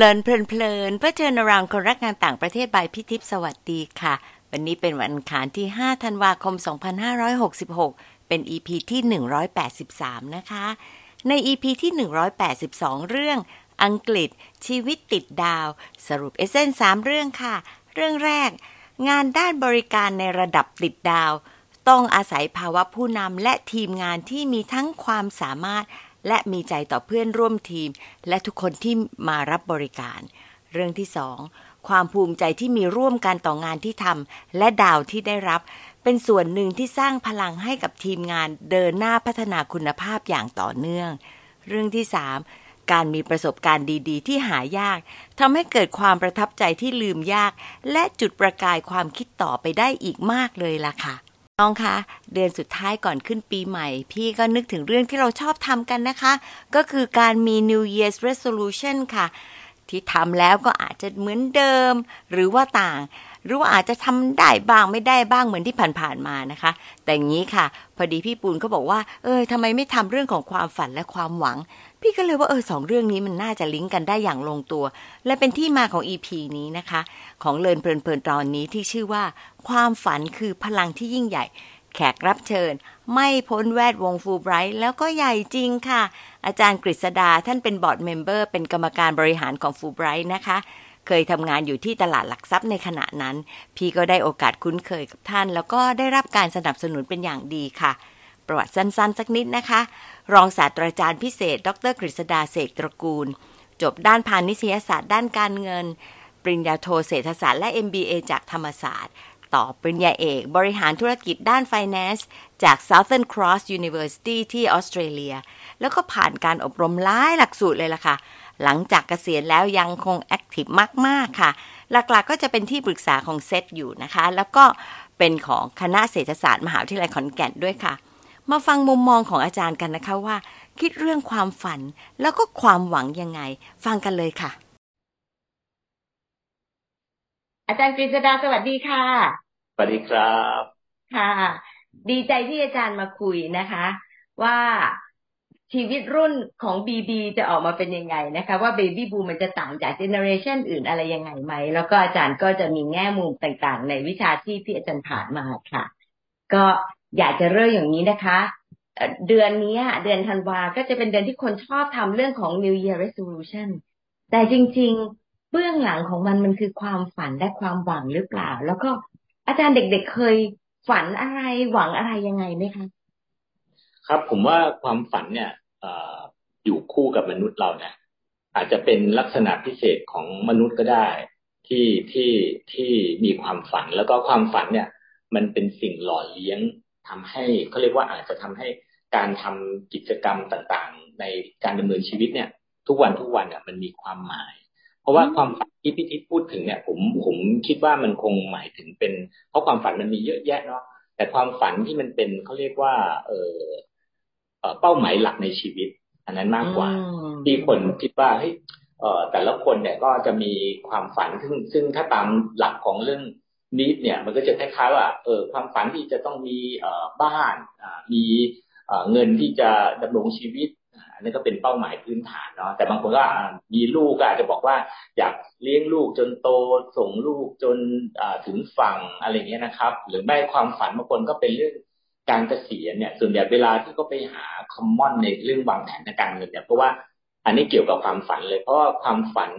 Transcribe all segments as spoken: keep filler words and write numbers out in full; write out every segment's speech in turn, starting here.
เลินเพลินเพลินเพื่อเชิญรางคนรักงานต่างประเทศบายพี่ทิพย์สวัสดีค่ะวันนี้เป็นวันอังคารที่ห้าธันวาคมสองพันห้าร้อยหกสิบหกเป็น อี พี ที่หนึ่งร้อยแปดสิบสามนะคะใน อี พี ที่หนึ่งร้อยแปดสิบสองเรื่องอังกฤษชีวิตติดดาวสรุปเอเซนส์สามเรื่องค่ะเรื่องแรกงานด้านบริการในระดับติดดาวต้องอาศัยภาวะผู้นำและทีมงานที่มีทั้งความสามารถและมีใจต่อเพื่อนร่วมทีมและทุกคนที่มารับบริการเรื่องที่สองความภูมิใจที่มีร่วมกันต่องานที่ทำและดาวที่ได้รับเป็นส่วนหนึ่งที่สร้างพลังให้กับทีมงานเดินหน้าพัฒนาคุณภาพอย่างต่อเนื่องเรื่องที่สามการมีประสบการณ์ดีๆที่หายากทำให้เกิดความประทับใจที่ลืมยากและจุดประกายความคิดต่อไปได้อีกมากเลยล่ะค่ะน้องคะเดือนสุดท้ายก่อนขึ้นปีใหม่พี่ก็นึกถึงเรื่องที่เราชอบทำกันนะคะก็คือการมี New Year's Resolution ค่ะที่ทำแล้วก็อาจจะเหมือนเดิมหรือว่าต่างหรือว่าอาจจะทำได้บ้างไม่ได้บ้างเหมือนที่ผ่านๆมานะคะแต่อย่างนี้ค่ะพอดีพี่ปูนก็บอกว่าเออทำไมไม่ทำเรื่องของความฝันและความหวังพี่ก็เลยว่าเออสองเรื่องนี้มันน่าจะลิงก์กันได้อย่างลงตัวและเป็นที่มาของ อี พี นี้นะคะของเลินเพลินเพลินตอนนี้ที่ชื่อว่าความฝันคือพลังที่ยิ่งใหญ่แขกรับเชิญไม่พ้นแวดวงฟูลไบรท์แล้วก็ใหญ่จริงค่ะอาจารย์กฤษดาท่านเป็นบอร์ดเมมเบอร์เป็นกรรมการบริหารของฟูลไบรท์นะคะเคยทำงานอยู่ที่ตลาดหลักทรัพย์ในขณะนั้นพี่ก็ได้โอกาสคุ้นเคยกับท่านแล้วก็ได้รับการสนับสนุนเป็นอย่างดีค่ะประวัติสั้นๆสักนิดนะคะรองศาสตราจารย์พิเศษดรกฤษดาเสกตระกูลจบด้านพาณิชยศาสตร์ด้านการเงินปริญญาโทเศรษฐศาสตร์และ เอ็ม บี เอ จากธรรมศาสตร์ต่อปริญญาเอกบริหารธุรกิจด้าน Finance จาก Southern Cross University ที่ออสเตรเลียแล้วก็ผ่านการอบรมหลายหลักสูตรเลยล่ะค่ะหลังจากเกษียณแล้วยังคงแอคทีฟมากๆค่ะหลักๆ ก็จะเป็นที่ปรึกษาของเซตอยู่นะคะแล้วก็เป็นของคณะเศรษฐศาสตร์มหาวิทยาลัยขอนแก่นด้วยค่ะมาฟังมุมมองของอาจารย์กันนะคะว่าคิดเรื่องความฝันแล้วก็ความหวังยังไงฟังกันเลยค่ะอาจารย์กฤษดาสวัสดีค่ะสวัสดีครับค่ะดีใจที่อาจารย์มาคุยนะคะว่าชีวิตรุ่นของ บี บี จะออกมาเป็นยังไงนะคะว่า Baby Boom มันจะต่างจากเจเนอเรชันอื่นอะไรยังไงไหมแล้วก็อาจารย์ก็จะมีแง่มุมต่างๆในวิชาที่ที่อาจารย์ผ่านมาค่ะก็อยากจะเริ่มอย่างนี้นะคะเดือนนี้เดือนธันวาก็จะเป็นเดือนที่คนชอบทำเรื่องของ New Year Resolution แต่จริงๆเบื้องหลังของมันมันคือความฝันและความหวังหรือเปล่าแล้วก็อาจารย์เด็กๆเคยฝันอะไรหวังอะไรยังไงไหมคะครับผมว่าความฝันเนี่ยอยู่คู่กับมนุษย์เรานะอาจจะเป็นลักษณะพิเศษของมนุษย์ก็ได้ที่ที่ที่มีความฝันแล้วก็ความฝันเนี่ยมันเป็นสิ่งหล่อเลี้ยงทำให้เขาเรียกว่าอาจจะทำให้การทำกิจกรรมต่างๆในการดำเนินชีวิตเนี่ยทุกวันทุกวันเนี่ยมันมีความหมายเพราะว่าความฝันที่พี่ทิพย์พูดถึงเนี่ยผมผมคิดว่ามันคงหมายถึงเป็นเพราะความฝันมันมีเยอะแยะเนาะแต่ความฝันที่มันเป็นเขาเรียกว่าเออเป้าหมายหลักในชีวิตอันนั้นมากกว่าที่คนคิดว่าเฮ้ยแต่ละคนเนี่ยก็จะมีความฝันซึ่งซึ่งถ้าตามหลักของเรื่องนิดเนี่ยมันก็จะคล้ายๆว่าเออความฝันที่จะต้องมีบ้านมีเงินที่จะดำรงชีวิตอันนี้ก็เป็นเป้าหมายพื้นฐานเนาะแต่บางคนก็มีลูกอาจจะบอกว่าอยากเลี้ยงลูกจนโตส่งลูกจนถึงฝั่งอะไรเงี้ยนะครับหรือไม่ความฝันบางคนก็เป็นเรื่องการเกษียณเนี่ยส่วนใหญ่เวลาที่ก็ไปหาคอมมอนในเรื่องวางแผนทางการเงินเนี่ยเพราะว่าอันนี้เกี่ยวกับความฝันเลยเพราะว่าความฝัน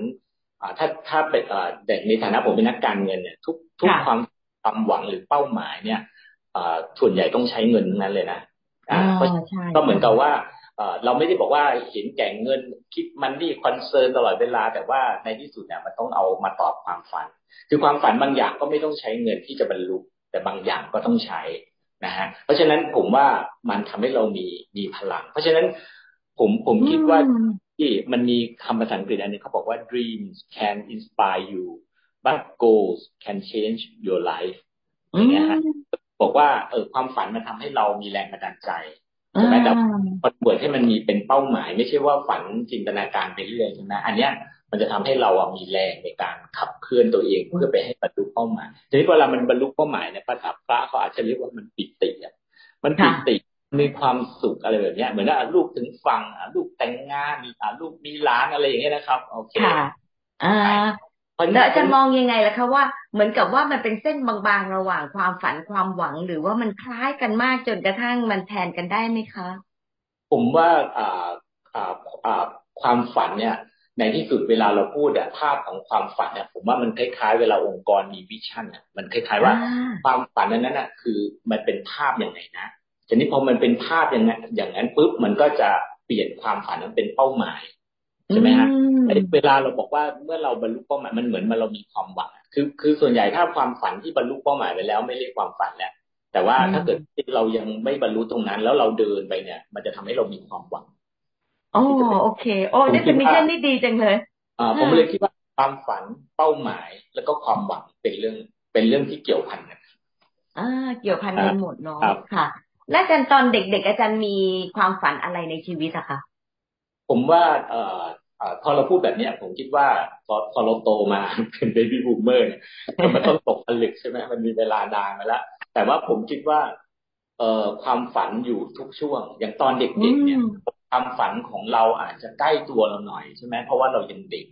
ถ้าถ้าเป็นแต่ในฐานะผมเป็นนักการเงินเนี่ยทุกทุกความความหวังหรือเป้าหมายเนี่ยส่วนใหญ่ต้องใช้เงินทั้งนั้นเลยนะเพราะก็เหมือนกับว่าเราไม่ได้บอกว่าเห็นแก่เงินคิดมันนี่คอนเซิร์นตลอดเวลาแต่ว่าในที่สุดเนี่ยมันต้องเอามาตอบความฝันคือความฝันบางอย่างก็ไม่ต้องใช้เงินที่จะบรรลุแต่บางอย่างก็ต้องใช้นะฮะเพราะฉะนั้นผมว่ามันทำให้เรามีมีพลังเพราะฉะนั้นผมผมคิดว่าที่มันมีคำภาษาอังกฤษอันนึงเขาบอกว่า dreams can inspire you but goals can change your life อย่างเงี้ยฮะบอกว่าเออความฝันมันทำให้เรามีแรงบันดาลใจใช่ไหมแต่ประกวดให้มันมีเป็นเป้าหมายไม่ใช่ว่าฝันจินตนาการไปเรื่อยใช่ไหมอันเนี้ยมันจะทำให้เราอ่ะมีแรงในการขับเคลื่อนตัวเองเพื่อไปให้บรรลุเป้าหมายทีนี้เวลามันบรรลุเป้าหมายเนี่ยภาษาพระเขาอาจจะเรียกว่ามันปิติอ่ะมันปิติมีความสุขอะไรแบบเนี้ยเหมือนว่าลูกถึงฟังลูกแต่งงานลูกมีหลานอะไรอย่างเงี้ยนะครับโอเค อ่าอ๋อแล้วอาจารย์มองยังไงล่ะคะว่าเหมือนกับว่ามันเป็นเส้นบางๆระหว่างความฝันความหวัง หรือว่ามันคล้ายกันมากจนกระทั่งมันแทนกันได้ไหมคะผมว่าอ่าอ่าอ่าความฝันเนี่ยในที่สุดเวลาเราพูดภาพของความฝันเนี่ยผมว่ามันคล้ายๆเวลาองค์กรมีวิชั่นอ่ะมันคล้ายๆว่าความฝันนั้นน่ะคือมันเป็นภาพอย่างไรนะทีนี้พอมันเป็นภาพอย่างนั้นอย่างนั้นปุ๊บมันก็จะเปลี่ยนความฝันนั้นเป็นเป้าหมายใช่ไหมฮะเวลาเราบอกว่าเมื่อเราบรรลุเป้าหมายมันเหมือนเรามีความหวังคือคือส่วนใหญ่ถ้าความฝันที่บรรลุเป้าหมายไปแล้วไม่เรียกความฝันแล้วแต่ว่าถ้าเกิดเรายังไม่บรรลุตรงนั้นแล้วเราเดินไปเนี่ยมันจะทำให้เรามีความหวังอ๋อโอเคโอ้นี่เป็นมิชชั่นนี่ดีจังเลยอ่าผมเลยคิดว่าความฝันเป้าหมายแล้วก็ความหวังเป็นเรื่องเป็นเรื่องที่เกี่ยวพันกันอ่าเกี่ยวพันกันหมดเนาะค่ะและอาจารย์ตอนเด็กๆอาจารย์มีความฝันอะไรในชีวิตอะคะผมว่าเอ่อพอเราพูดแบบนี้ผมคิดว่าพอพอเราโตมาเป็นเบบี้บูมเมอร์เนี่ยมันต้องตกผลึกใช่ไหมมันมีเวลานานมาแล้วแต่ว่าผมคิดว่าเอ่อความฝันอยู่ทุกช่วงอย่างตอนเด็กๆเนี่ยความฝันของเราอาจจะใกล้ตัวเราหน่อยใช่ไหมเพราะว่าเรายังเด็ก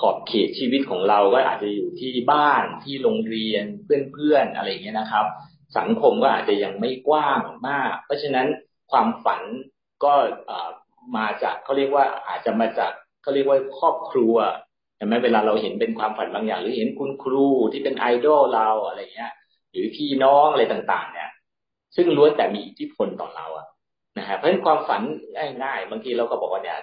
ขอบเขตชีวิตของเราก็อาจจะอยู่ที่บ้านที่โรงเรียนเพื่อนๆอะไรอย่างเงี้ยนะครับสังคมก็อาจจะยังไม่กว้างมากเพราะฉะนั้นความฝันก็มาจากเขาเรียกว่าอาจจะมาจากเขาเรียกว่าครอบครัวใช่ไหมเวลาเราเห็นเป็นความฝันบางอย่างหรือเห็นคุณครูที่เป็นไอดอลเราอะไรเงี้ยหรือพี่น้องอะไรต่างๆเนี่ยซึ่งล้วนแต่มีอิทธิพลต่อเราอะนะฮะเพราะฉะนั้นความฝันง่ายๆบางทีเราก็บอกว่าเนี่ย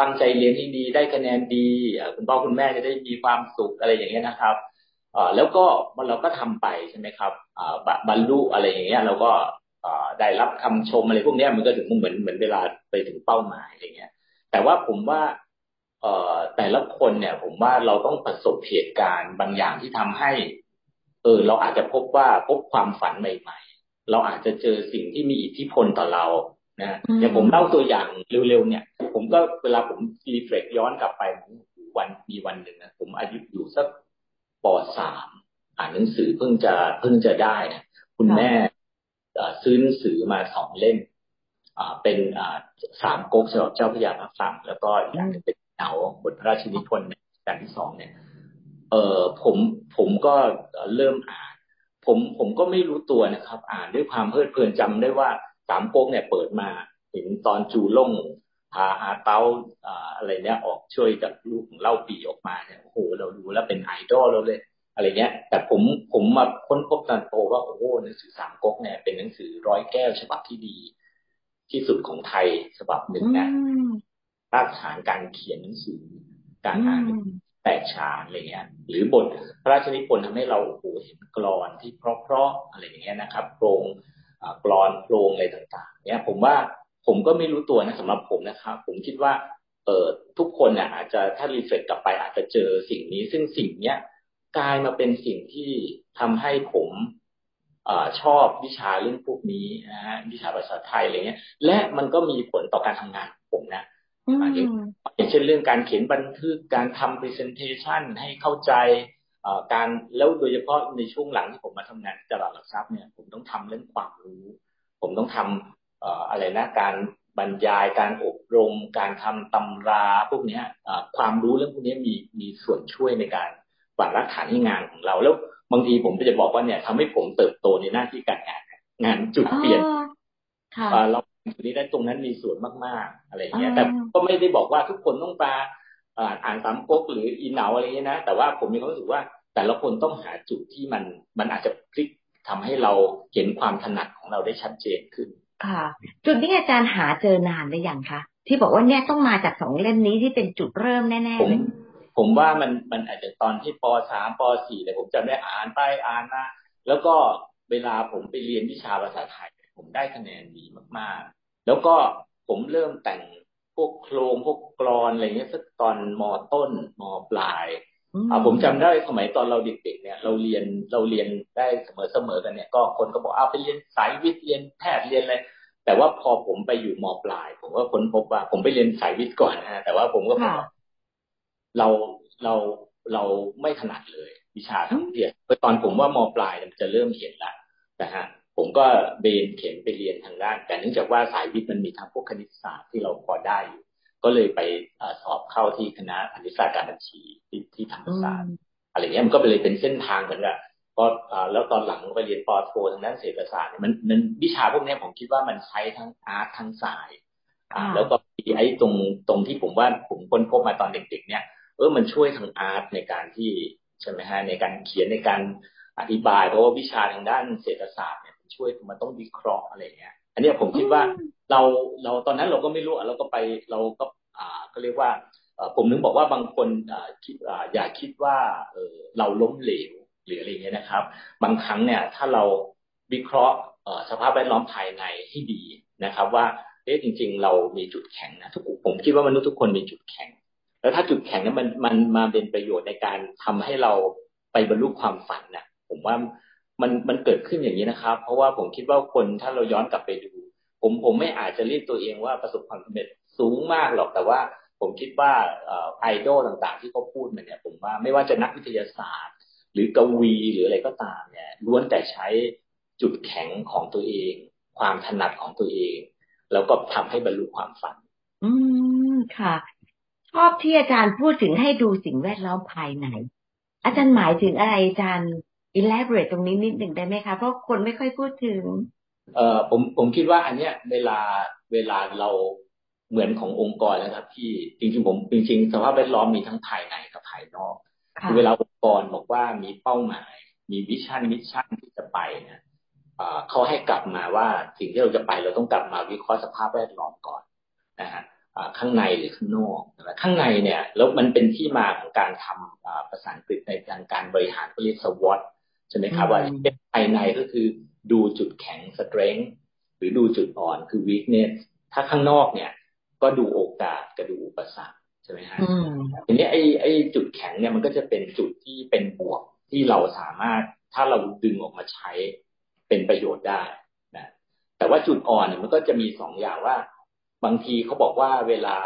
ตั้งใจเรียนให้ดีได้คะแนนดีคุณพ่อคุณแม่จะได้มีความสุขอะไรอย่างเงี้ยนะครับแล้วก็เราก็ทำไปใช่ไหมครับบรรลุอะไรอย่างเงี้ยเราก็ได้รับคำชมอะไรพวกนี้มันก็ถึงเหมือนเหมือนเวลาไปถึงเป้าหมายอะไรเงี้ยแต่ว่าผมว่าแต่ละคนเนี่ยผมว่าเราต้องประสบเหตุการณ์บางอย่างที่ทำให้เออเราอาจจะพบว่าพบความฝันใหม่ๆเราอาจจะเจอสิ่งที่มีอิทธิพลต่อเรานะอย่างผมเล่าตัวอย่างเร็วๆเนี่ยผมก็เวลาผมรีเฟล็กย้อนกลับไปวันมีวันหนึ่งนะผมอายุอยู่สักป.สาม อ่านหนังสือเพิ่งจะเพิ่งจะได้นะคุณแม่ซื้อหนังสือมาสองเล่มเป็นสามก๊กฉบับเจ้าพระยาภาคสามแล้วก็อีกอย่างเป็นเหนาบทพระราชนิพนธ์การที่สองเนี่ยเออผมผมก็เริ่มอ่านผมผมก็ไม่รู้ตัวนะครับอ่านด้วยความเพลิดเพลินจำได้ว่าสามก๊กเนี่ยเปิดมาถึงตอนจูล่งพาอาเต้าอะไรเนี่ยออกช่วยจากลูกของเล่าปีออกมาเนี่ยโอ้โหเราดูแล้วเป็นไอดอลเราเลยอะไรเงี้ยแต่ผมผมมาค้นพบตอนโตว่าโอ้โหหนังสือสามก๊กเนี่ยเป็นหนังสือร้อยแก้วฉบับที่ดีที่สุดของไทยฉบับหนึ่งนะรากฐานการเขียนหนังสือการอ่านแตกฉานอะไรเงี้ยหรือบทพระราชนิพนธ์ทำให้เราโอ้โหเห็นกลอนที่เพราะๆอะไรอย่างเงี้ยนะครับโครงกลอนโครงอะไรต่างๆเนี่ยผมว่าผมก็ไม่รู้ตัวนะสำหรับผมนะครับผมคิดว่าเออทุกคนเนี่ยอาจจะถ้ารีเฟล็กกลับไปอาจจะเจอสิ่งนี้ซึ่งสิ่งเนี้ยกลายมาเป็นสิ่งที่ทำให้ผมชอบวิชาเรื่องพวกนี้นะฮะวิชาภาษาไทยอะไรเงี้ยและมันก็มีผลต่อการทำงานของผมนะอย่างเช่นเรื่องการเขียนบันทึกการทำ presentation ให้เข้าใจการแล้วโดยเฉพาะในช่วงหลังที่ผมมาทำงานตลาดหลักทรัพย์เนี่ยผมต้องทำเรื่องความรู้ผมต้องทำอะไรนะการบรรยายการอบรมการทำตำราพวกนี้ความรู้เรื่องพวกนี้มีมีส่วนช่วยในการฝังรากฐานในงานของเราแล้วบางทีผมก็จะบอกว่าเนี่ยทำให้ผมเติบโตในหน้าที่การงานงานจุดเปลี่ยนเราตรงนี้ได้ตรงนั้นมีส่วนมากๆอะไรอย่างเงี้ยแต่ก็ไม่ได้บอกว่าทุกคนต้องปาอ่านสามก๊กหรืออีเหนาอะไรเงี้ยนะแต่ว่าผมมีความรู้สึกว่าแต่ละคนต้องหาจุดที่มันมันอาจจะพลิกทำให้เราเห็นความถนัดของเราได้ชัดเจนขึ้นค่ะจุดนี้อาจารย์หาเจอนานหรือยังคะที่บอกว่าเนี่ยต้องมาจากสองเล่มนี้ที่เป็นจุดเริ่มแน่ๆเลยผมว่ามันมันอาจจะตอนที่ป.สาม ป.สี่ เลยผมจำได้อ่านไปอ่านมาแล้วก็เวลาผมไปเรียนวิชาภาษาไทยผมได้คะแนนดีมากๆแล้วก็ผมเริ่มแต่งพวกโครงพวกกลอนอะไรเงี้ยสักตอนม.ต้นม.ปลายอ่าผมจำได้สมัยตอนเราเด็กๆเนี่ยเราเรียนเราเรียนได้เสมอๆกันเนี่ยก็คนก็บอกอ้าวไปเรียนสายวิทย์เรียนแพทย์เรียนอะไรแต่ว่าพอผมไปอยู่ม.ปลายผมก็ค้นพบว่าผมไปเรียนสายวิทย์ก่อนนะฮะแต่ว่าผมก็พบเราเราเราไม่ถนัดเลยวิชาทั้งเรียนตอนผมว่าม.ปลายมันจะเริ่มเขียนละนะฮะผมก็เบนเขียนไปเรียนทางด้านแต่เนื่องจากว่าสายวิทย์มันมีทางพวกคณิตศาสตร์ที่เราพอได้ ก็เลยไปสอบเข้าที่คณะคณิตศาสตร์การบัญชีที่ธรรมศาสตร์อะไรเงี้ยมันก็เลยเป็นเส้นทางเหมือนกันพอแล้วตอนหลังไปเรียนปอโททางด้านเศรษฐศาสตร์เนี่ยมันมันวิชาพวกนี้ผมคิดว่ามันใช้ทั้งอาร์ตทั้งสายแล้วก็ไอ้ตรงตรงที่ผมว่าผมค้นพบมาตอนเด็กๆเนี่ยเออมันช่วยทางอาร์ตในการที่ใช่ไหมฮะในการเขียนในการอธิบายเพราะว่าวิชาทางด้านเศรษฐศาสตร์เนี่ยมันช่วยมันต้องวิเคราะห์อะไรเงี้ยอันนี้ผมคิดว่าเราเราตอนนั้นเราก็ไม่รู้เราก็ไปเราก็อ่าก็เรียกว่าผมนึกบอกว่าบางคนอ่าคิดอ่าอย่าคิดว่าเออเราล้มเหลวหรืออะไรเงี้ยนะครับบางครั้งเนี่ยถ้าเราวิเคราะห์สภาพแวดล้อมภายในให้ดีนะครับว่าเอ๊ะจริงๆเรามีจุดแข็งนะทุกผมคิดว่ามนุษย์ทุกคนมีจุดแข็งแล้วถ้าจุดแข็งนั้นมันมันมาเป็นประโยชน์ในการทำให้เราไปบรรลุความฝันนะผมว่ามันมันเกิดขึ้นอย่างนี้นะครับเพราะว่าผมคิดว่าคนถ้าเราย้อนกลับไปดูผมผมไม่อาจจะเรียกตัวเองว่าประสบความสำเร็จสูงมากหรอกแต่ว่าผมคิดว่าไอดอลต่างๆที่เขาพูดมาเนี่ยผมว่าไม่ว่าจะนักวิทยาศาสตร์หรือกวีหรืออะไรก็ตามเนี่ยล้วนแต่ใช้จุดแข็งของตัวเองความถนัดของตัวเองแล้วก็ทำให้บรรลุความฝันอืมค่ะชอบที่อาจารย์พูดถึงให้ดูสิ่งแวดล้อมภายในอาจารย์หมายถึงอะไรอาจารย์ elaborate ตรงนี้นิดหนึ่งได้ไหมคะเพราะคนไม่ค่อยพูดถึงเอ่อผมผมคิดว่าอันเนี้ยเวลาเวลาเราเหมือนขององค์กรนะครับที่จริงๆผมจริงๆสภาพแวดล้อมมีทั้งภายในกับภายนอกเวลาองค์กรบอกว่ามีเป้าหมายมีวิชั่นมิชชั่นที่จะไปเนี่ยเขาให้กลับมาว่าสิ่งที่เราจะไปเราต้องกลับมาวิเคราะห์สภาพแวดล้อมก่อนนะฮะข้างในหรือข้างนอกข้างในเนี่ยแล้วมันเป็นที่มาของการทำภาษาอังกฤษในทางการบริหารก็เรียก สวอต ใช่ไหมครับว่าภายในก็คือดูจุดแข็ง strength หรือดูจุดอ่อนคือ weakness ถ้าข้างนอกเนี่ยก็ดูโอกาสกับดูอุปสรรคใช่ไหมฮะทีนี้ไอ้ไอ้จุดแข็งเนี่ยมันก็จะเป็นจุดที่เป็นบวกที่เราสามารถถ้าเราดึงออกมาใช้เป็นประโยชน์ได้นะแต่ว่าจุดอ่อนเนี่ยมันก็จะมีสองอย่างว่าบางทีเขาบอกว่าเวลา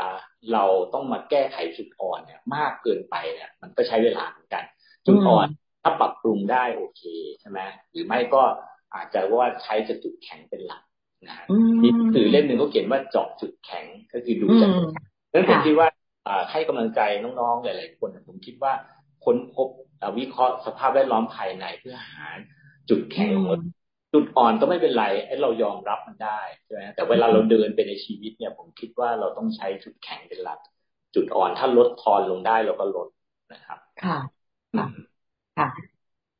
เราต้องมาแก้ไขจุดอ่อนเนี่ยมากเกินไปเนี่ยมันก็ใช้เวลาเหมือนกันจุดอ่อนถ้าปรับปรุงได้โอเคใช่ไหมหรือไม่ก็อาจจะว่าใช้จุดแข็งเป็นหลักนะมีหนังสือเล่มหนึ่งเขาเขียนว่าเจาะจุดแข็งก็คือดูจุดแข็งนั่นผมคิดว่าให้กำลังใจน้องๆหลายๆคนผมคิดว่าค้นพบวิเคราะห์สภาพแวดล้อมภายในเพื่อหาจุดแข็งของจุดอ่อนก็ไม่เป็นไรเรายอมรับมันได้ใช่ไหมแต่เวลาเราเดินไปในชีวิตเนี่ยผมคิดว่าเราต้องใช้จุดแข็งเป็นหลักจุดอ่อนถ้าลดทอนลงได้เราก็ลดนะครับค่ะค่ะ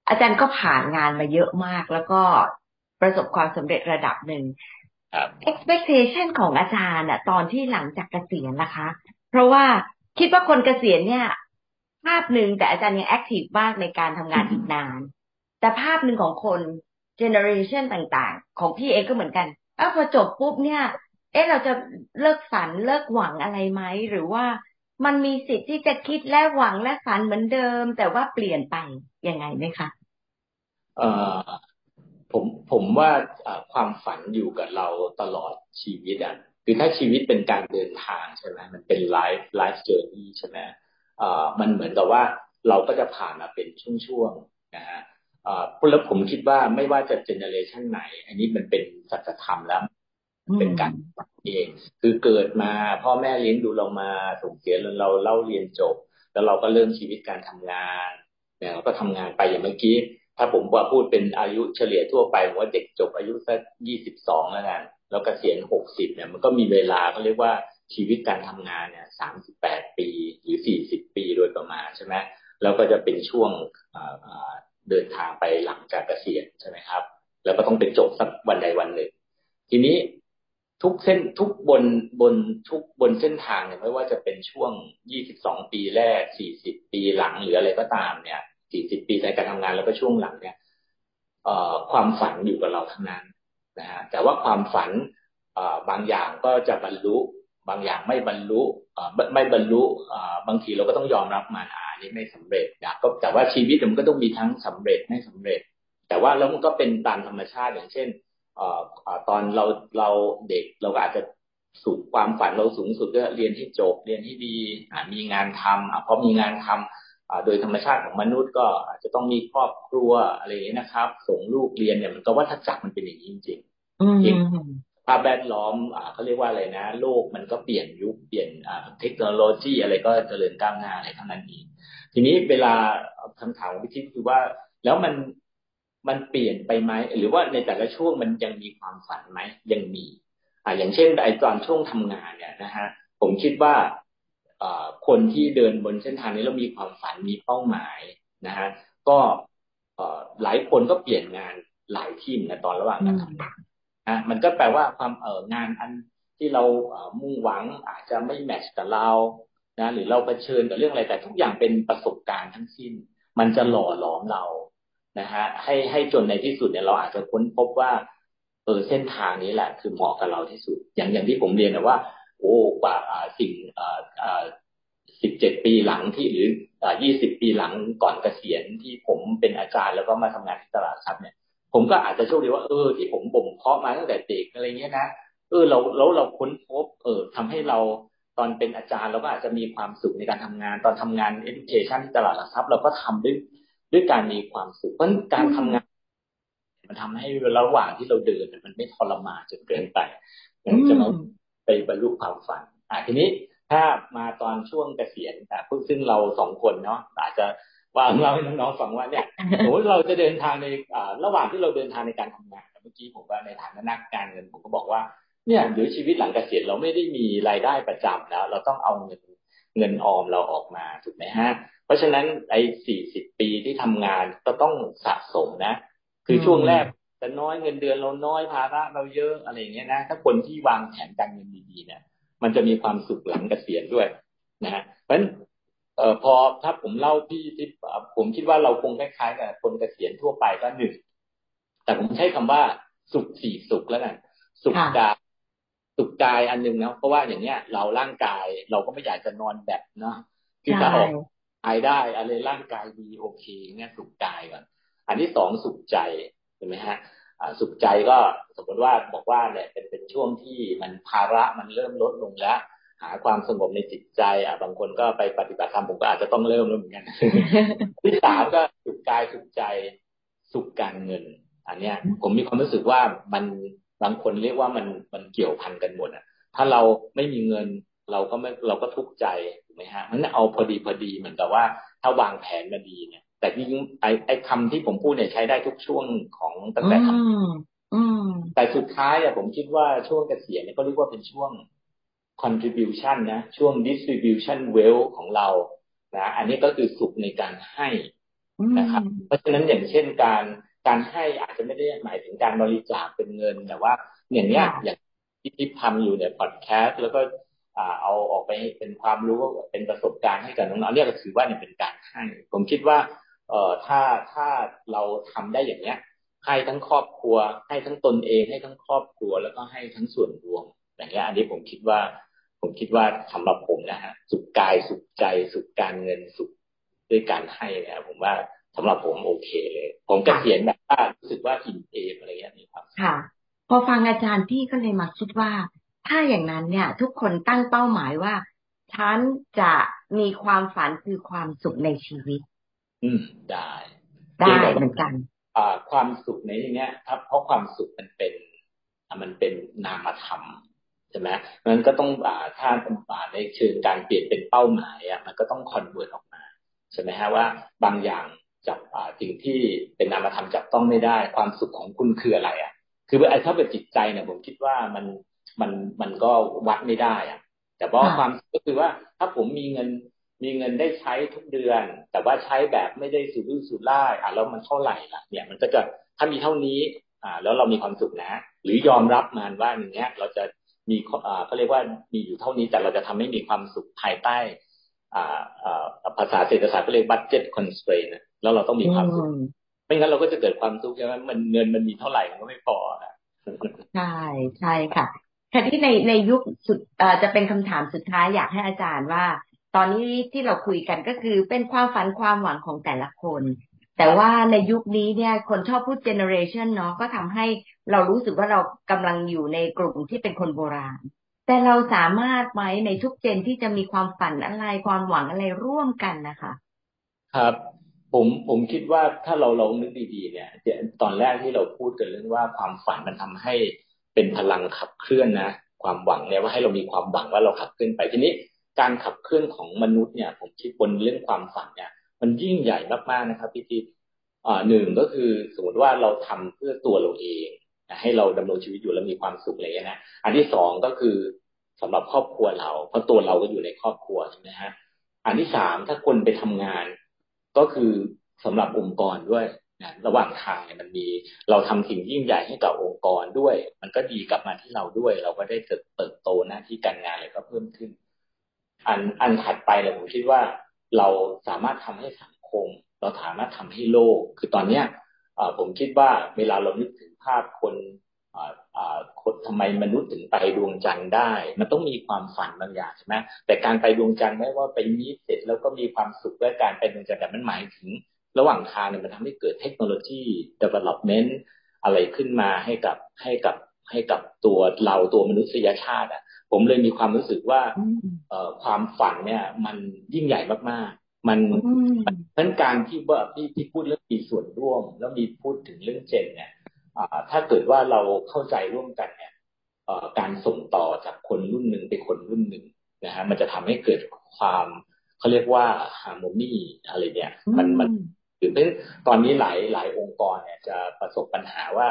อาจารย์ก็ผ่านงานมาเยอะมากแล้วก็ประสบความสำเร็จระดับหนึ่ง expectation ของอาจารย์อะตอนที่หลังจากเกษียณนะคะเพราะว่าคิดว่าคนเกษียณเนี่ยภาพหนึ่งแต่อาจารย์ยังแอคทีฟมากในการทำงานอีกนานแต่ภาพหนึ่งของคนเจเนอเรชันต่างๆของพี่เองก็เหมือนกันเอ้าพอจบปุ๊บเนี่ยเอ๊ะเราจะเลิกฝันเลิกหวังอะไรไหมหรือว่ามันมีสิทธิ์ที่จะคิดและหวังและฝันเหมือนเดิมแต่ว่าเปลี่ยนไปยังไงไหมคะเอ่อผมผมว่าความฝันอยู่กับเราตลอดชีวิตอ่ะคือถ้าชีวิตเป็นการเดินทางใช่ไหมมันเป็นไลฟ์ไลฟ์เจอร์นี่ใช่ไหมอ่ามันเหมือนกับว่าเราก็จะผ่านมาเป็นช่วงๆนะฮะอ่าแล้วผมคิดว่าไม่ว่าจะเจเนอเรชันไหนอันนี้มันเป็นสัจธรรมแล้วเป็นการเองคือเกิดมาพ่อแม่เลี้ยงดูเรามาส่งเสียจนเราเล่าเรียนจบแล้วเราก็เริ่มชีวิตการทำงานเนี่ยเราก็ทำงานไปอย่างเมื่อกี้ถ้าผมว่าพูดเป็นอายุเฉลี่ยทั่วไปผมว่าเด็กจบอายุสักยี่สิบสองแล้วกันแล้วเกษียณหกสิบเนี่ยมันก็มีเวลาก็เรียกว่าชีวิตการทำงานเนี่ยสามสิบแปดปีหรือสี่สิบปีโดยประมาณใช่ไหมแล้วก็จะเป็นช่วงเดินทางไปหลังจากเกษียณใช่ไหมครับแล้วก็ต้องไปจบสักวันใดวันหนึ่งทีนี้ทุกเส้นทุกบนบนทุกบนเส้นทางเนี่ยไม่ว่าจะเป็นช่วงยี่สิบสองปีแรกสี่สิบปีหลังหรืออะไรก็ตามเนี่ยสี่สิบปีในการทำงานแล้วก็ช่วงหลังเนี่ยความฝันอยู่กับเราทั้งนั้นนะฮะแต่ว่าความฝันบางอย่างก็จะบรรลุบางอย่างไม่บรรลุไม่บรรลุบางทีเราก็ต้องยอมรับมันอ่านี่ไม่สำเร็จนะก็แต่ว่าชีวิตมันก็ต้องมีทั้งสำเร็จไม่สำเร็จแต่ว่าแล้วมันก็เป็นตามธรรมชาติอย่างเช่นตอนเราเราเด็กเราอาจจะสูงความฝันเราสูงสุดก็เรียนให้จบเรียนให้ดีมีงานทำเพราะมีงานทำโดยธรรมชาติของมนุษย์ก็อาจจะต้องมีครอบครัวอะไรนะครับส่งลูกเรียนเนี่ยมันก็วัฏจักรมันเป็นอย่างนี้จริงจริง ภาพแวดล้อมเขาเรียกว่าอะไรนะโลกมันก็เปลี่ยนยุคเปลี่ยนเทคโนโลยีอะไรก็เจริญก้าวหน้าอะไรทั้งนั้นอีกทีนี้เวลาคำถามของพี่ทิพย์คือว่าแล้วมันมันเปลี่ยนไปไหมหรือว่าในแต่ละช่วงมันยังมีความฝันไหมยังมีอ่าอย่างเช่นไอตอนช่วงทำงานเนี่ยนะฮะผมคิดว่าคนที่เดินบนเส้นทางนี้แล้วมีความฝันมีเป้าหมายนะฮะก็หลายคนก็เปลี่ยนงานหลายที่นะตอนระหว่างการทำงานนะมันก็แปลว่าความเอองานอันที่เรามุ่งหวังอาจจะไม่แมทช์กับเรานะหรือเราเผชิญกับเรื่องอะไรแต่ทุกอย่างเป็นประสบการณ์ทั้งสิ้นมันจะหล่อหลอมเรานะฮะให้ให้จนในที่สุดเนี่ยเราอาจจะค้นพบว่าเออเส้นทางนี้แหละคือเหมาะกับเราที่สุดอย่างอย่างที่ผมเรียนนะว่าโอ้กว่าสิ่งสิบเจ็ดปีหลังที่หรือยี่สิบปีหลังก่อนเกษียณที่ผมเป็นอาจารย์แล้วก็มาทำงานที่ตลาดทรัพย์เนี่ยผมก็อาจจะโชคดีว่าเออที่ผมบ่มเพาะมาตั้งแต่เด็กอะไรเงี้ยนะเออเราเราเราค้นพบเออทำให้เราตอนเป็นอาจารย์เราก็อาจจะมีความสุขในการทำงานตอนทำงาน education ที่ตลาดหลักทรัพย์เราก็ทำด้วยด้วยการมีความสุขเพราะการทำงานมันทำให้ระหว่างที่เราเดินมันไม่ทรมานจนเกินไปมันจะมาไปบรรลุความฝันอ่ะทีนี้ถ้ามาตอนช่วงเกษียณอ่ะซึ่งเราสองคนเนาะอาจจะว่าเราให้น้องๆฟังว่าเนี่ยสมมติเราจะเดินทางในอ่าระหว่างที่เราเดินทางในการทำงานเมื่อกี้ผมว่าในฐานะนักการเงินผมก็บอกว่าเนี่ยหรือชีวิตหลังเกษียณเราไม่ได้มีรายได้ประจำแล้วเราต้องเอาเงินเงินออมเราออกมาถูกไหมฮะเพราะฉะนั้นไอ้สี่สิบปีที่ทำงานก็ต้องสะสมนะคือช่วงแรกจะน้อยเงินเดือนเราน้อยภาระเราเยอะอะไรอย่างเงี้ยนะถ้าคนที่วางแผนการเงินดีๆเนี่ยมันจะมีความสุขหลังเกษียณด้วยนะฮะเพราะฉะนั้นเอ่อพอถ้าผมเล่าพี่ที่ผมคิดว่าเราคงคล้ายๆกับคนเกษียณทั่วไปก็หนึ่งแต่ผมใช้คำว่าสุขสี่สุขแล้วกันสุขกายสุขกายอันนึงนะเพราะว่าอย่างเงี้ยเราร่างกายเราก็ไม่อยากจะนอนแบบเนาะคือถ้าออกอายได้อะไรร่างกายดีโอเคเนี่ยสุขกายก่อนอันที่สองสุขใจเห็นไหมฮะสุขใจก็สมมติว่าบอกว่าเนี่ยเป็นเป็นช่วงที่มันภาระมันเริ่มลดลงแล้วหาความสงบในจิตใจอ่ะบางคนก็ไปปฏิบัติธรรมผมก็อาจจะต้องเริ่มแล้วเหมือนกัน ที่สามก็สุขกายสุขใจสุขการเงินอันเนี้ยผมมีความรู้สึกว่ามันบางคนเรียกว่ามันมันเกี่ยวพันกันหมดอ่ะถ้าเราไม่มีเงินเราก็ไม่เราก็ทุกข์ใจถูกไหมฮะมันเอาพอดีพอดีเหมือนกับว่าถ้าวางแผนมาดีเนี่ยแต่จริงไอ้ไอ้คำที่ผมพูดเนี่ยใช้ได้ทุกช่วงของตั้งแต่ทำแต่สุดท้ายอ่ะผมคิดว่าช่วงเกษียณเนี่ยก็เรียกว่าเป็นช่วง contribution นะช่วง distribution wealth ของเรานะอันนี้ก็คือสุขในการให้นะครับเพราะฉะนั้นอย่างเช่นการการให้อาจจะไม่ได้หมายถึงการบริจาคเป็นเงินแต่ว่าอย่างเนี้ยอย่างที่ทำอยู่เนี่ยพอดแคสต์แล้วก็เอาออกไปเป็นความรู้เป็นประสบการณ์ให้กับน้องๆเนี่ยก็ถือว่าเนี่ยเป็นการให้ผมคิดว่าเอ่อถ้าถ้าเราทำได้อย่างเนี้ยให้ทั้งครอบครัวให้ทั้งตนเองให้ทั้งครอบครัวแล้วก็ให้ทั้งส่วนรวมอย่างเงี้ยอันนี้ผมคิดว่าผมคิดว่าสำหรับผมนะฮะสุขกายสุขใจสุขการเงินสุขด้วยการให้เนี่ยผมว่าสำหรับผมโอเคเลยผมเกษียณแบบว่ารู้สึกว่าอิ่มเอมอะไรเงี้ยนี่ครับค่ะพอฟังอาจารย์พี่ก็เลยมาคิดว่าถ้าอย่างนั้นเนี่ยทุกคนตั้งเป้าหมายว่าฉันจะมีความฝันคือความสุขในชีวิตอืมได้ได้เหมือนกันอ่าความสุขในที่เนี้ยครับเพราะความสุขมันเป็นมันเป็นนามธรรมใช่ไหมงั้นก็ต้องอ่าถ้าเป็นป่าในเชิงการเปลี่ยนเป็นเป้าหมายอ่ะมันก็ต้องคอนเวิร์ตออกมาใช่ไหมฮะว่าบางอย่างจับอ่าสิ่งที่เป็นนามธรรมจับต้องไม่ได้ความสุขของคุณคืออะไรอ่ะคือไอ้ถ้าเป็นจิตใจเนี่ยผมคิดว่ามันมันมันก็วัดไม่ได้อ่ะแต่เพราะความก็คือว่าถ้าผมมีเงินมีเงินได้ใช้ทุกเดือนแต่ว่าใช้แบบไม่ได้สุรุ่ยสุร่ายอ่ะแล้วมันเท่าไหร่ล่ะเนี่ยมันก็จะถ้ามีเท่านี้อ่าแล้วเรามีความสุขนะหรือยอมรับมันว่าอย่างเงี้ยเราจะมีอ่าเขาเรียกว่ามีอยู่เท่านี้แต่เราจะทำให้มีความสุขภายใต้อ่าอ่าภาษาเศรษฐศาสตร์ก็เรียก budget constraint นะแล้วเราต้องมีความสุขไม่งั้นเราก็จะเกิดความทุกข์ใช่ไหมมันเงินมันมีเท่าไหร่มันก็ไม่พอนะใช่ใช่ค่ะแต่ที่ในในยุคสุดอ่าจะเป็นคำถามสุดท้ายอยากให้อาจารย์ว่าตอนนี้ที่เราคุยกันก็คือเป็นความฝันความหวังของแต่ละคนแต่ว่าในยุคนี้เนี่ยคนชอบพูดเจเนอเรชันเนาะก็ทำให้เรารู้สึกว่าเรากำลังอยู่ในกลุ่มที่เป็นคนโบราณแต่เราสามารถไหมในทุกเจนที่จะมีความฝันอะไรความหวังอะไรร่วมกันนะคะครับผมผมคิดว่าถ้าเราลองนึกดีๆเนี่ยตอนแรกที่เราพูดกันเรื่องว่าความฝันมันทำให้ เป็นพลังขับเคลื่อนนะความหวังเนี่ยว่าให้เรามีความหวังว่าเราขับเคลื่อนไปทีนี้การขับเคลื่อนของมนุษย์เนี่ยผมคิดบนเรื่องความฝันเนี่ยมันยิ่งใหญ่มากๆนะครับพี่ที่อ่าหนึ่งก็คือสมมติว่าเราทำเพื่อตัวเราเองนะให้เราดำรงชีวิตอยู่และมีความสุขอะไรเงี้ยนะอันที่สองก็คือสำหรับครอบครัวเราเพราะตัวเราก็อยู่ในครอบครัวใช่ไหมฮะอันที่สามถ้าคนไปทำงานก็คือสำหรับองค์กรด้วยนะระหว่างทางเนี่ยมันมีเราทำสิ่งยิ่งใหญ่ให้กับองค์กรด้วยมันก็ดีกลับมาที่เราด้วยเราก็ได้เติบโตหน้าที่การงานอะไรก็เพิ่มขึ้นอันอันถัดไปเลยผมคิดว่าเราสามารถทำให้สังคมเราสามารถทำให้โลกคือตอนเนี้ยผมคิดว่าเวลาเรานึกถึงภาพคนคนทำไมมนุษย์ถึงไปดวงจันทร์ได้มันต้องมีความฝันบางอย่างใช่ไหมแต่การไปดวงจันทร์ไม่ว่าไปนี้เสร็จแล้วก็มีความสุขด้วยการไปดวงจันทร์แต่มันหมายถึงระหว่างทางเนี่ยมันทำให้เกิดเทคโนโลยี development อะไรขึ้นมาให้กับให้กับให้กับตัวเราตัวมนุษยชาติอ่ะผมเลยมีความรู้สึกว่าความฝันเนี่ยมันยิ่งใหญ่มากๆมันนั้นการที่ว่าพี่ที่พูดเรื่องมีส่วนร่วมแล้วมีพูดถึงเรื่องเจนเนี่ยถ้าเกิดว่าเราเข้าใจร่วมกันเนี่ยการส่งต่อจากคนรุ่นหนึ่งไปคนรุ่นหนึ่งนะฮะมันจะทำให้เกิดความเขาเรียกว่า harmony อะไรเนี่ยมันมันหรือเป็นตอนนี้หลายหลายองค์กรเนี่ยจะประสบปัญหาว่า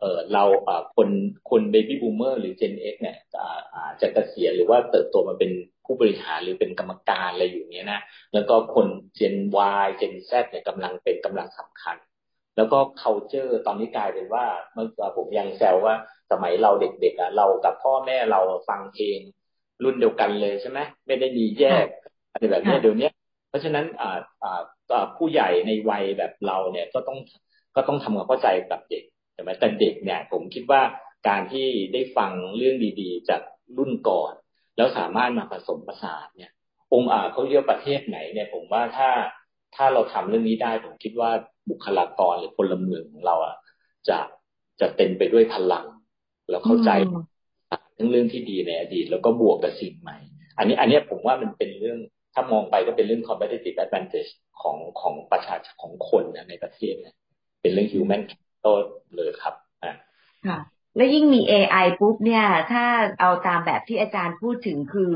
เออเราเอ่อคนคนเบบี้บูมเมอร์หรือ Gen X เนี่ยอาจจะเกษียณหรือว่าเติบโตมาเป็นผู้บริหารหรือเป็นกรรมการอะไรอยู่เนี้ยนะแล้วก็คน Gen Y Gen Z เนี่ยกำลังเป็นกำลังสำคัญแล้วก็ culture ตอนนี้กลายเป็นว่าเมื่อผมยังแซวว่าสมัยเราเด็กๆอ่ะเรากับพ่อแม่เราฟังเพลงรุ่นเดียวกันเลยใช่ไหมไม่ได้มีแยกอะไรแบบนี้เดี๋ยวนี้เพราะฉะนั้นอ่าอ่าผู้ใหญ่ในวัยแบบเราเนี่ยก็ต้องก็ต้องทำความเข้าใจกับเด็กใช่ไหมแต่เด็กเนี่ยผมคิดว่าการที่ได้ฟังเรื่องดีๆจากรุ่นก่อนแล้วสามารถมาผสมผสานเนี่ยองค์อาเขาเรียกประเทศไหนเนี่ยผมว่าถ้าถ้าเราทำเรื่องนี้ได้ผมคิดว่าบุคลากรหรือพลเมืองของเราอ่ะจะจะเต็มไปด้วยพลังแล้วเข้าใจทั้งเรื่องที่ดีในอดีตแล้วก็บวกกับสิ่งใหม่อันนี้อันนี้ผมว่ามันเป็นเรื่องถ้ามองไปก็เป็นเรื่อง competitive advantage ของของประชาชนของคนนะในประเทศนะเป็นเรื่อง human capital เลยครับอ่ะค่ะและยิ่งมี เอ ไอ ปุ๊บเนี่ยถ้าเอาตามแบบที่อาจารย์พูดถึงคือ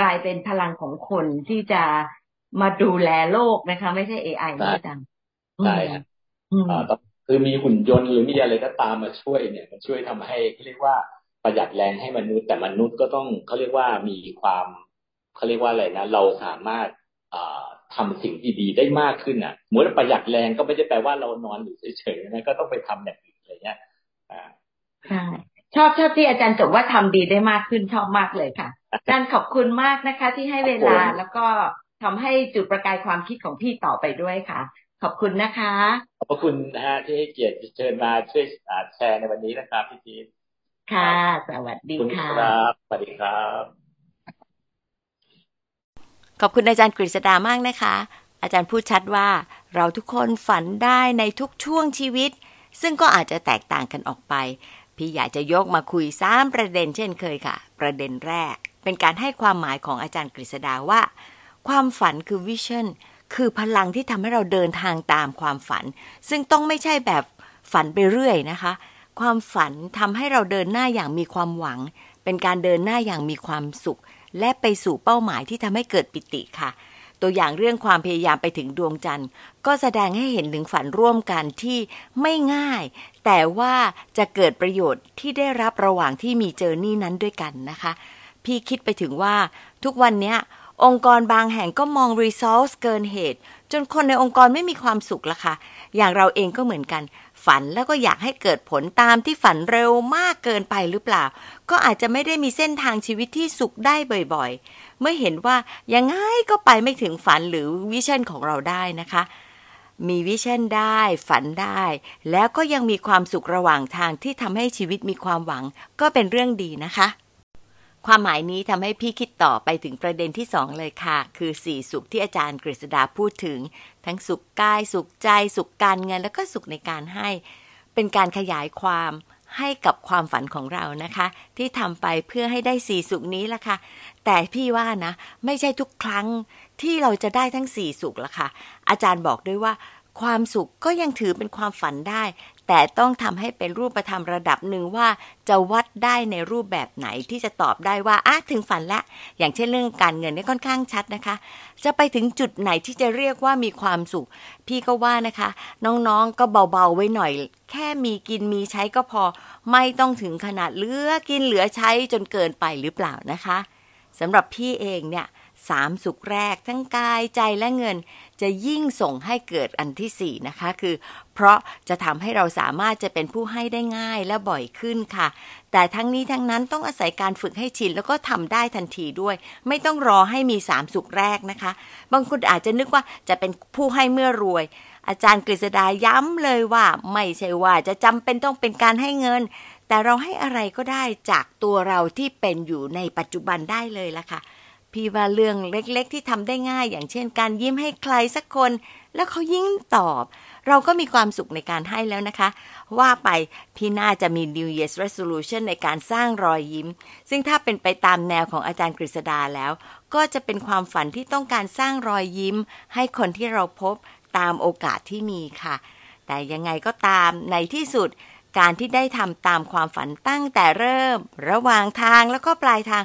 กลายเป็นพลังของคนที่จะมาดูแลโลกนะคะไม่ใช่ เอ ไอ อาจารย์ใช่ครับคือมีหุ่นยนต์หรือมีอะไรก็ตามมาช่วยเนี่ยมันช่วยทำให้เขาเรียกว่าประหยัดแรงให้มนุษย์แต่มนุษย์ก็ต้องเขาเรียกว่ามีความเขาเรียกว่าอะไรนะเราสามารถทำสิ่งดีๆได้มากขึ้นอ่ะเมื่อประหยัดแรงก็ไม่ได้แปลว่าเรานอนอยู่เฉยๆนะก็ต้องไปทำอย่างอื่นอะไรเงี้ยใช่ชอบชอบที่อาจารย์จบว่าทำดีได้มากขึ้นชอบมากเลยค่ะอาจารย์ขอบคุณมากนะคะที่ให้เวลาแล้วก็ทำให้จุดประกายความคิดของพี่ต่อไปด้วยค่ะขอบคุณนะคะขอบคุณนะฮะที่ให้เกียรติเชิญมาช่วยแชร์ในวันนี้นะครับพี่จีค่ะสวัสดีค่ะสวัสดีครับขอบคุณอาจารย์กฤษดามากนะคะอาจารย์พูดชัดว่าเราทุกคนฝันได้ในทุกช่วงชีวิตซึ่งก็อาจจะแตกต่างกันออกไปพี่อยากจะยกมาคุยสามประเด็นเช่นเคยค่ะประเด็นแรกเป็นการให้ความหมายของอาจารย์กฤษดาว่าความฝันคือวิชั่นคือพลังที่ทำให้เราเดินทางตามความฝันซึ่งต้องไม่ใช่แบบฝันไปเรื่อยนะคะความฝันทำให้เราเดินหน้าอย่างมีความหวังเป็นการเดินหน้าอย่างมีความสุขและไปสู่เป้าหมายที่ทำให้เกิดปิติค่ะตัวอย่างเรื่องความพยายามไปถึงดวงจันทร์ก็แสดงให้เห็นถึงฝันร่วมกันที่ไม่ง่ายแต่ว่าจะเกิดประโยชน์ที่ได้รับระหว่างที่มีเจอร์นี่นั้นด้วยกันนะคะพี่คิดไปถึงว่าทุกวันนี้องค์กรบางแห่งก็มอง resource เกินเหตุจนคนในองค์กรไม่มีความสุขละค่ะอย่างเราเองก็เหมือนกันฝันแล้วก็อยากให้เกิดผลตามที่ฝันเร็วมากเกินไปหรือเปล่าก็อาจจะไม่ได้มีเส้นทางชีวิตที่สุขได้บ่อยๆเมื่อเห็นว่ายังไงก็ไปไม่ถึงฝันหรือวิชั่นของเราได้นะคะมีวิชั่นได้ฝันได้แล้วก็ยังมีความสุขระหว่างทางที่ทำให้ชีวิตมีความหวังก็เป็นเรื่องดีนะคะความหมายนี้ทำให้พี่คิดต่อไปถึงประเด็นที่สองเลยค่ะคือสี่สุขที่อาจารย์กฤษดาพูดถึงทั้งสุขกายสุขใจสุขการเงินแล้วก็สุขในการให้เป็นการขยายความให้กับความฝันของเรานะคะที่ทำไปเพื่อให้ได้สี่สุขนี้ล่ะค่ะแต่พี่ว่านะไม่ใช่ทุกครั้งที่เราจะได้ทั้งสี่สุขล่ะค่ะอาจารย์บอกด้วยว่า ความสุขก็ยังถือเป็นความฝันได้แต่ต้องทำให้เป็นรูปธรรมระดับหนึ่งว่าจะวัดได้ในรูปแบบไหนที่จะตอบได้ว่าอ่ะถึงฝันละอย่างเช่นเรื่องการเงินเนี่ยค่อนข้างชัดนะคะจะไปถึงจุดไหนที่จะเรียกว่ามีความสุขพี่ก็ว่านะคะน้องๆก็เบาๆไว้หน่อยแค่มีกินมีใช้ก็พอไม่ต้องถึงขนาดเหลือกินเหลือใช้จนเกินไปหรือเปล่านะคะสำหรับพี่เองเนี่ยสามสุขแรกทั้งกายใจและเงินจะยิ่งส่งให้เกิดอันที่สี่นะคะคือเพราะจะทำให้เราสามารถจะเป็นผู้ให้ได้ง่ายและบ่อยขึ้นค่ะแต่ทั้งนี้ทั้งนั้นต้องอาศัยการฝึกให้ชินแล้วก็ทำได้ทันทีด้วยไม่ต้องรอให้มีสามสุขแรกนะคะบางคนอาจจะนึกว่าจะเป็นผู้ให้เมื่อรวยอาจารย์กฤษดาย้ำเลยว่าไม่ใช่ว่าจะจำเป็นต้องเป็นการให้เงินแต่เราให้อะไรก็ได้จากตัวเราที่เป็นอยู่ในปัจจุบันได้เลยล่ะค่ะพี่ว่าเรื่องเล็กๆที่ทำได้ง่ายอย่างเช่นการยิ้มให้ใครสักคนแล้วเขายิ้มตอบเราก็มีความสุขในการให้แล้วนะคะว่าไปพี่น่าจะมี New Year's Resolution ในการสร้างรอยยิ้มซึ่งถ้าเป็นไปตามแนวของอาจารย์กฤษดาแล้วก็จะเป็นความฝันที่ต้องการสร้างรอยยิ้มให้คนที่เราพบตามโอกาสที่มีค่ะแต่ยังไงก็ตามในที่สุดการที่ได้ทำตามความฝันตั้งแต่เริ่มระหว่างทางแล้วก็ปลายทาง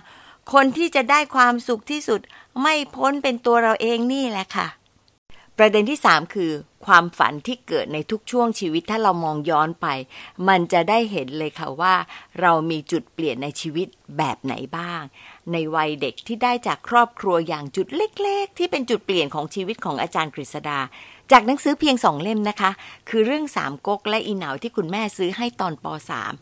คนที่จะได้ความสุขที่สุดไม่พ้นเป็นตัวเราเองนี่แหละค่ะประเด็นที่สามคือความฝันที่เกิดในทุกช่วงชีวิตถ้าเรามองย้อนไปมันจะได้เห็นเลยค่ะว่าเรามีจุดเปลี่ยนในชีวิตแบบไหนบ้างในวัยเด็กที่ได้จากครอบครัวอย่างจุดเล็กๆที่เป็นจุดเปลี่ยนของชีวิตของอาจารย์กฤษดาจากหนังสือเพียงสองเล่มนะคะคือเรื่องสามก๊กและอีเหนาที่คุณแม่ซื้อให้ตอนป.สาม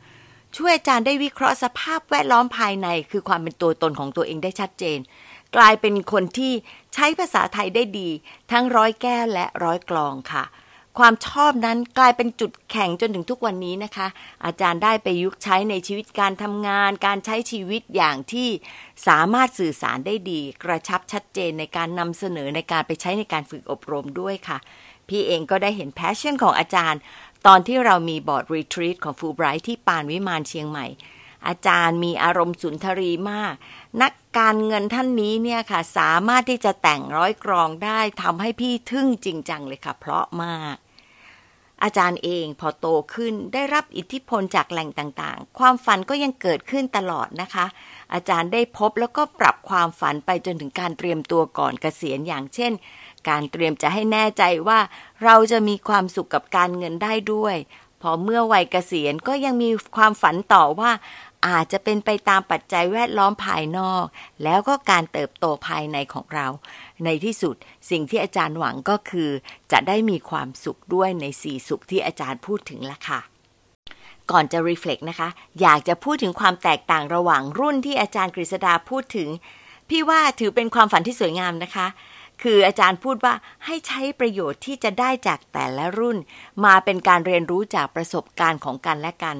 ช่วยอาจารย์ได้วิเคราะห์สภาพแวดล้อมภายในคือความเป็นตัวตนของตัวเองได้ชัดเจนกลายเป็นคนที่ใช้ภาษาไทยได้ดีทั้งร้อยแก้วและร้อยกลองค่ะความชอบนั้นกลายเป็นจุดแข็งจนถึงทุกวันนี้นะคะอาจารย์ได้ไปยุกใช้ในชีวิตการทำงานการใช้ชีวิตอย่างที่สามารถสื่อสารได้ดีกระชับชัดเจนในการนำเสนอในการไปใช้ในการฝึกอบรมด้วยค่ะพี่เองก็ได้เห็นแพชชั่นของอาจารย์ตอนที่เรามีบอร์ดรีทรีตของฟูไบรท์ที่ปานวิมานเชียงใหม่อาจารย์มีอารมณ์สุนทรีมากนักการเงินท่านนี้เนี่ยค่ะสามารถที่จะแต่งร้อยกรองได้ทำให้พี่ทึ่งจริงจังเลยค่ะเพราะมากอาจารย์เองพอโตขึ้นได้รับอิทธิพลจากแหล่งต่างๆความฝันก็ยังเกิดขึ้นตลอดนะคะอาจารย์ได้พบแล้วก็ปรับความฝันไปจนถึงการเตรียมตัวก่อนเกษียณอย่างเช่นการเตรียมจะให้แน่ใจว่าเราจะมีความสุขกับการเงินได้ด้วยพอเมื่อวัยเกษียณก็ยังมีความฝันต่อว่าอาจจะเป็นไปตามปัจจัยแวดล้อมภายนอกแล้วก็การเติบโตภายในของเราในที่สุดสิ่งที่อาจารย์หวังก็คือจะได้มีความสุขด้วยในสี่สุขที่อาจารย์พูดถึงละค่ะก่อนจะ reflect นะคะอยากจะพูดถึงความแตกต่างระหว่างรุ่นที่อาจารย์กฤษดาพูดถึงพี่ว่าถือเป็นความฝันที่สวยงามนะคะคืออาจารย์พูดว่าให้ใช้ประโยชน์ที่จะได้จากแต่ละรุ่นมาเป็นการเรียนรู้จากประสบการณ์ของกันและกัน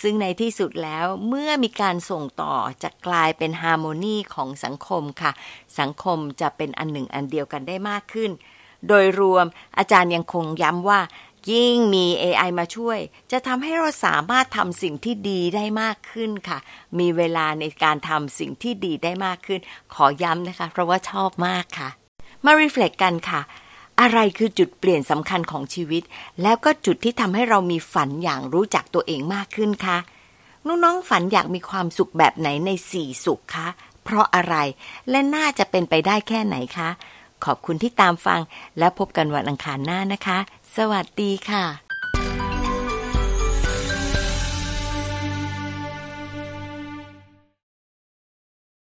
ซึ่งในที่สุดแล้วเมื่อมีการส่งต่อจะกลายเป็นฮาร์โมนีของสังคมค่ะสังคมจะเป็นอันหนึ่งอันเดียวกันได้มากขึ้นโดยรวมอาจารย์ยังคงย้ำว่ายิ่งมี เอ ไอ มาช่วยจะทำให้เราสามารถทำสิ่งที่ดีได้มากขึ้นค่ะมีเวลาในการทำสิ่งที่ดีได้มากขึ้นขอย้ำนะคะเพราะว่าชอบมากค่ะมา reflect กันค่ะอะไรคือจุดเปลี่ยนสำคัญของชีวิตแล้วก็จุดที่ทำให้เรามีฝันอย่างรู้จักตัวเองมากขึ้นคะน้องๆฝันอยากมีความสุขแบบไหนในสี่สุขคะเพราะอะไรและน่าจะเป็นไปได้แค่ไหนคะขอบคุณที่ตามฟังและพบกันวันอังคารหน้านะคะสวัสดีค่ะ